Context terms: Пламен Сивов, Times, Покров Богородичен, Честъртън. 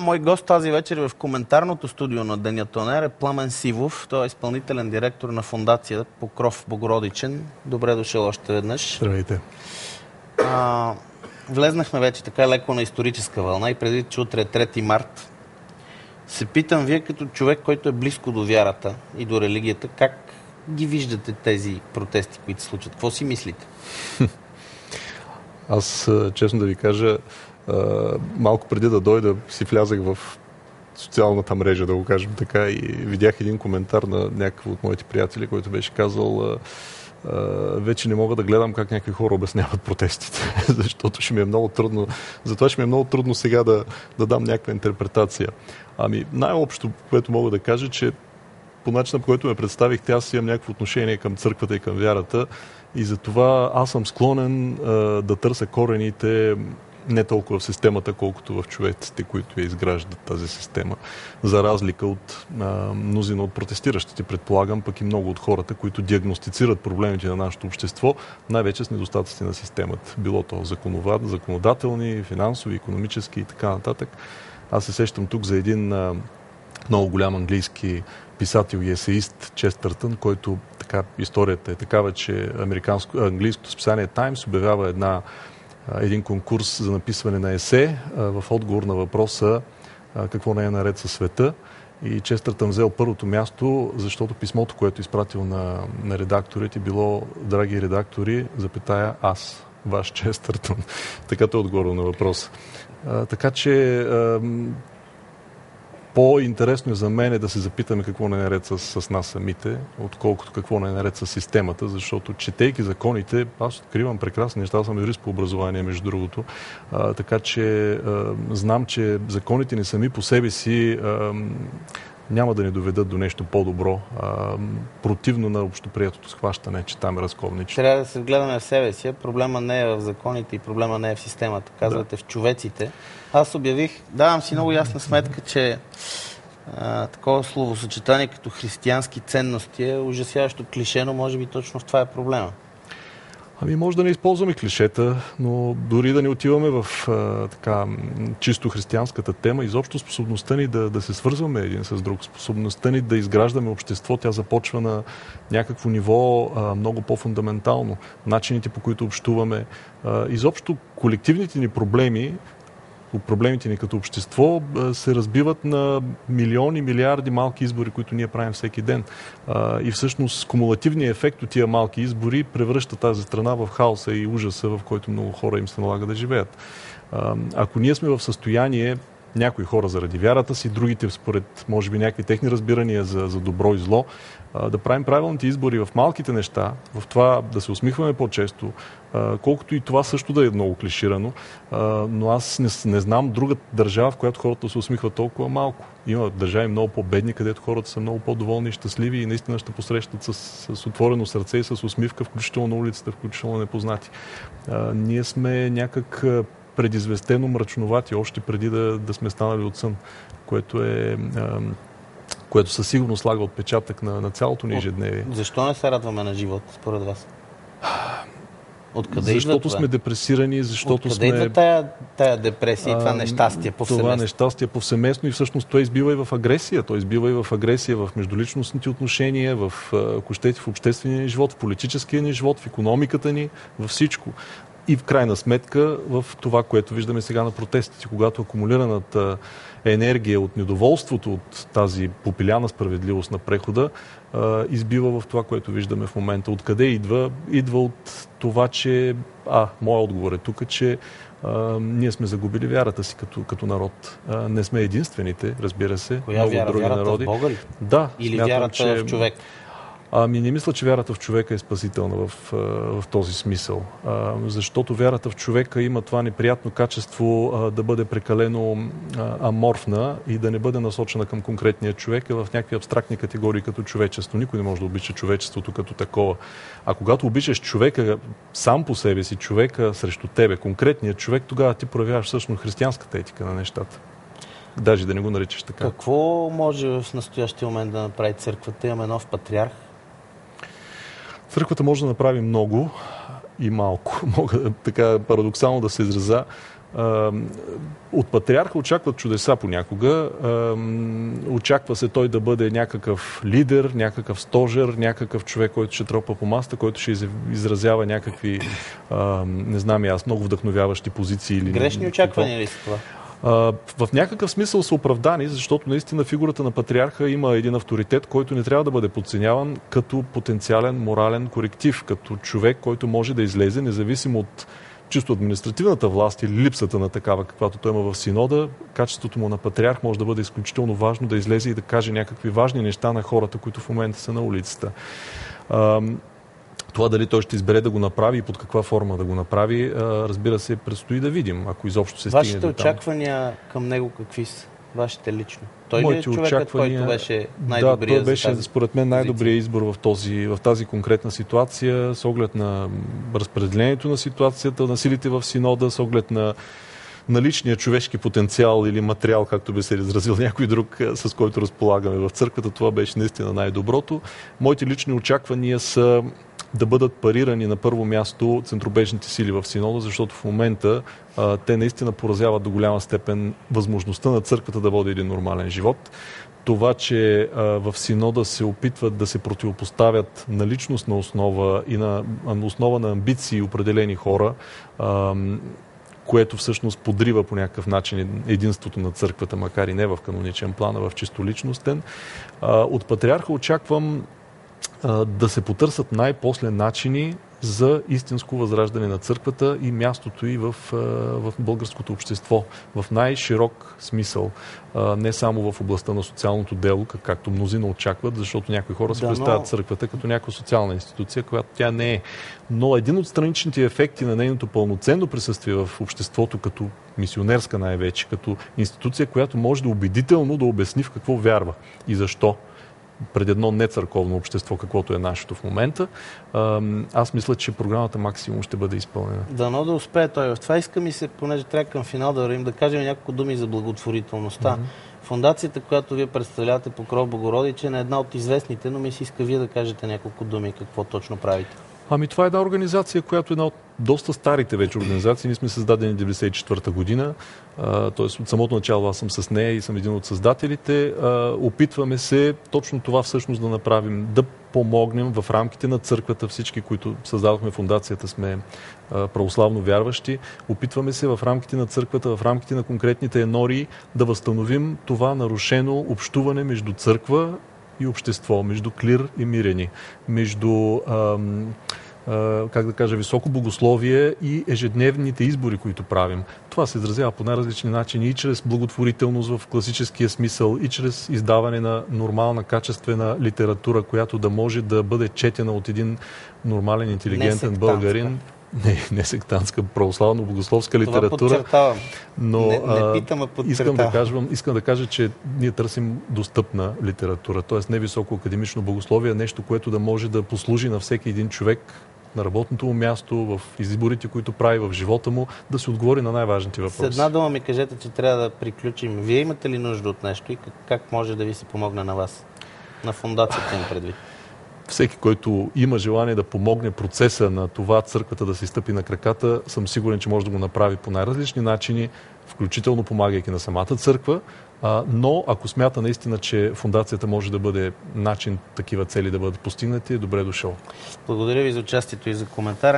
Мой гост тази вечер в коментарното студио на Денят ON AIR е Пламен Сивов. Той е изпълнителен директор на фондация Покров Богородичен. Добре дошъл още веднъж. Здравейте. Влезнахме вече така леко на историческа вълна и преди, че утре е 3 март. Се питам, вие като човек, който е близко до вярата и до религията, как ги виждате тези протести, които се случват? Какво си мислите? Аз, честно да ви кажа, малко преди да дойда, си влязах в социалната мрежа, да го кажем така, и видях един коментар на някакъв от моите приятели, който беше казал: вече не мога да гледам как някакви хора обясняват протестите, защото ще ми е много трудно. Затова ще ми е много трудно сега да дам някаква интерпретация. Ами най-общо, което мога да кажа, че по начина, по който ме представихте, аз имам някакво отношение към църквата и към вярата и затова аз съм склонен да търся корените не толкова в системата, колкото в човеците, които я изграждат тази система. За разлика от мнозина от протестиращите, предполагам, пък и много от хората, които диагностицират проблемите на нашето общество, най-вече с недостатъците на системата. Било то законодателни, финансови, икономически и така нататък. Аз се сещам тук за един много голям английски писател и есеист Честъртън, който така, историята е такава, че английското списание Times обявява един конкурс за написване на есе в отговор на въпроса какво не е наред със света. И Честъртън взел първото място, защото писмото, което изпратил на редакторите, било: драги редактори, запитая аз, ваш Честъртън. Така той отговорил на въпроса. Така че по-интересно за мен е да се запитаме какво не е наред с нас самите, отколкото какво не е наред с системата, защото четейки законите, аз откривам прекрасни неща. Аз съм юрист по образование, между другото. Така че знам, че законите ни сами по себе си няма да ни доведат до нещо по-добро, противно на общоприетото схващане, че там е разковничето. Трябва да се вгледаме в себе си. Проблема не е в законите и проблема не е в системата. Казвате в човеците. Аз давам си много ясна сметка, че такова словосъчетание като християнски ценности е ужасяващо клише, но може би точно в това е проблема. Ами може да не използваме клишета, но дори да не отиваме в чисто християнската тема, изобщо способността ни да се свързваме един с друг, способността ни да изграждаме общество, тя започва на някакво ниво много по-фундаментално. Начините, по които общуваме, изобщо колективните ни проблеми, проблемите ни като общество се разбиват на милиони, милиарди малки избори, които ние правим всеки ден. И всъщност кумулативният ефект от тия малки избори превръща тази страна в хаоса и ужаса, в който много хора им се налага да живеят. Ако ние сме в състояние, някои хора заради вярата си, другите според, може би, някакви техни разбирания за добро и зло, да правим правилните избори в малките неща, в това да се усмихваме по-често, колкото и това също да е много клиширано, но аз не знам друга държава, в която хората се усмихват толкова малко. Има държави много по-бедни, където хората са много по-доволни и щастливи и наистина ще посрещат с отворено сърце и с усмивка, включително на улицата, включително непознати. Ние сме някак предизвестено мрачновати, още преди да сме станали от сън, което със сигурност слага отпечатък на цялото ни ежедневие. Защо не се радваме на живот, според вас? Откъде защото сме депресирани, защото сме... Откъде идва тая депресия и това нещастие повсеместно? Това нещастие повсеместно и всъщност той избива и в агресия. Той избива и в агресия в междуличностните отношения, ако щете, в обществения ни живот, в политическия ни живот, в икономиката ни, във всичко. И в крайна сметка в това, което виждаме сега на протестите, когато акумулираната енергия от недоволството, от тази попиляна справедливост на прехода, избива в това, което виждаме в момента. Откъде идва? Идва от това, че... моят отговор е тук, че ние сме загубили вярата си като народ. Не сме единствените, разбира се. Коя много вяра? Други народи. В Бога ли? Да. Или смятам, вярата в човек? Ами не мисля, че вярата в човека е спасителна в този смисъл. Защото вярата в човека има това неприятно качество да бъде прекалено аморфна и да не бъде насочена към конкретния човек, а в някакви абстрактни категории като човечество. Никой не може да обича човечеството като такова. А когато обичаш човека сам по себе си, човека срещу тебе, конкретния човек, тогава ти проявяваш всъщност християнската етика на нещата. Даже да не го наричаш така. Какво може в настоящия момент да направи църквата? Имаме нов патриарх. Църквата може да направи много и малко. Мога така парадоксално да се израза. От патриарха очакват чудеса понякога. Очаква се той да бъде някакъв лидер, някакъв стожер, някакъв човек, който ще тропа по масата, който ще изразява някакви, не знам и аз, много вдъхновяващи позиции. Или грешни очаквания ли са това? В някакъв смисъл са оправдани, защото наистина фигурата на патриарха има един авторитет, който не трябва да бъде подценяван като потенциален морален коректив, като човек, който може да излезе, независимо от чисто административната власт или липсата на такава, каквато той има в синода. Качеството му на патриарх може да бъде изключително важно да излезе и да каже някакви важни неща на хората, които в момента са на улицата. Това дали той ще избере да го направи и под каква форма да го направи, разбира се, предстои да видим, ако изобщо се стигне до там. Вашите очаквания към него какви са? Вашите лично? Той ли е човекът, който беше най-добрия? Да, той беше според мен най-добрия избор в тази конкретна ситуация, с оглед на разпределението на ситуацията, на силите в синода, с оглед на наличния човешки потенциал или материал, както би се изразил някой друг, с който разполагаме в църквата. Това беше наистина най-доброто. Моите лични очаквания са да бъдат парирани на първо място центробежните сили в синода, защото в момента те наистина поразяват до голяма степен възможността на църквата да води един нормален живот. Това, че в синода се опитват да се противопоставят на личностна основа и на основа на амбиции определени хора, което всъщност подрива по някакъв начин единството на църквата, макар и не в каноничен план, а в чисто личностен. От патриарха очаквам да се потърсят най-после начини за истинско възраждане на църквата и мястото ѝ в българското общество. В най-широк смисъл. Не само в областта на социалното дело, както мнозина очакват, защото някои хора се представят църквата като някаква социална институция, която тя не е. Но един от страничните ефекти на нейното пълноценно присъствие в обществото, като мисионерска най-вече, като институция, която може да убедително да обясни в какво вярва и защо, пред едно нецърковно общество, каквото е нашето в момента. Аз мисля, че програмата максимум ще бъде изпълнена. Дано да успее той. В това искам и се, понеже трябва към финал да кажем няколко думи за благотворителността. Mm-hmm. Фондацията, която вие представлявате, Покров Богородичен, е една от известните, но ми се иска вие да кажете няколко думи какво точно правите. Ами това е една организация, която е една от доста старите вече организации. Ние сме създадени 1994 година, т.е. от самото начало аз съм с нея и съм един от създателите. Опитваме се точно това всъщност да направим, да помогнем в рамките на църквата. Всички, които създадохме фондацията, сме православно вярващи. Опитваме се в рамките на църквата, в рамките на конкретните енории да възстановим това нарушено общуване между църква и общество, между клир и мирени, между как да кажа, високо богословие и ежедневните избори, които правим. Това се изразява по най-различни начини и чрез благотворителност в класическия смисъл, и чрез издаване на нормална, качествена литература, която да може да бъде четена от един нормален, интелигентен българин. Не сектантска, православно-богословска литература. Това но не питам, искам да кажа, че ние търсим достъпна литература, т.е. не високо академично богословие, нещо, което да може да послужи на всеки един човек на работното му място, в изборите, които прави, в живота му, да се отговори на най-важните въпроси. С една дума ми кажете, че трябва да приключим. Вие имате ли нужда от нещо и как може да ви се помогне на вас? На фондацията им предвид. Всеки, който има желание да помогне процеса на това църквата да се стъпи на краката, съм сигурен, че може да го направи по най-различни начини, включително помагайки на самата църква, но ако смята наистина, че фондацията може да бъде начин такива цели да бъдат постигнати, добре дошъл. Благодаря ви за участието и за коментара.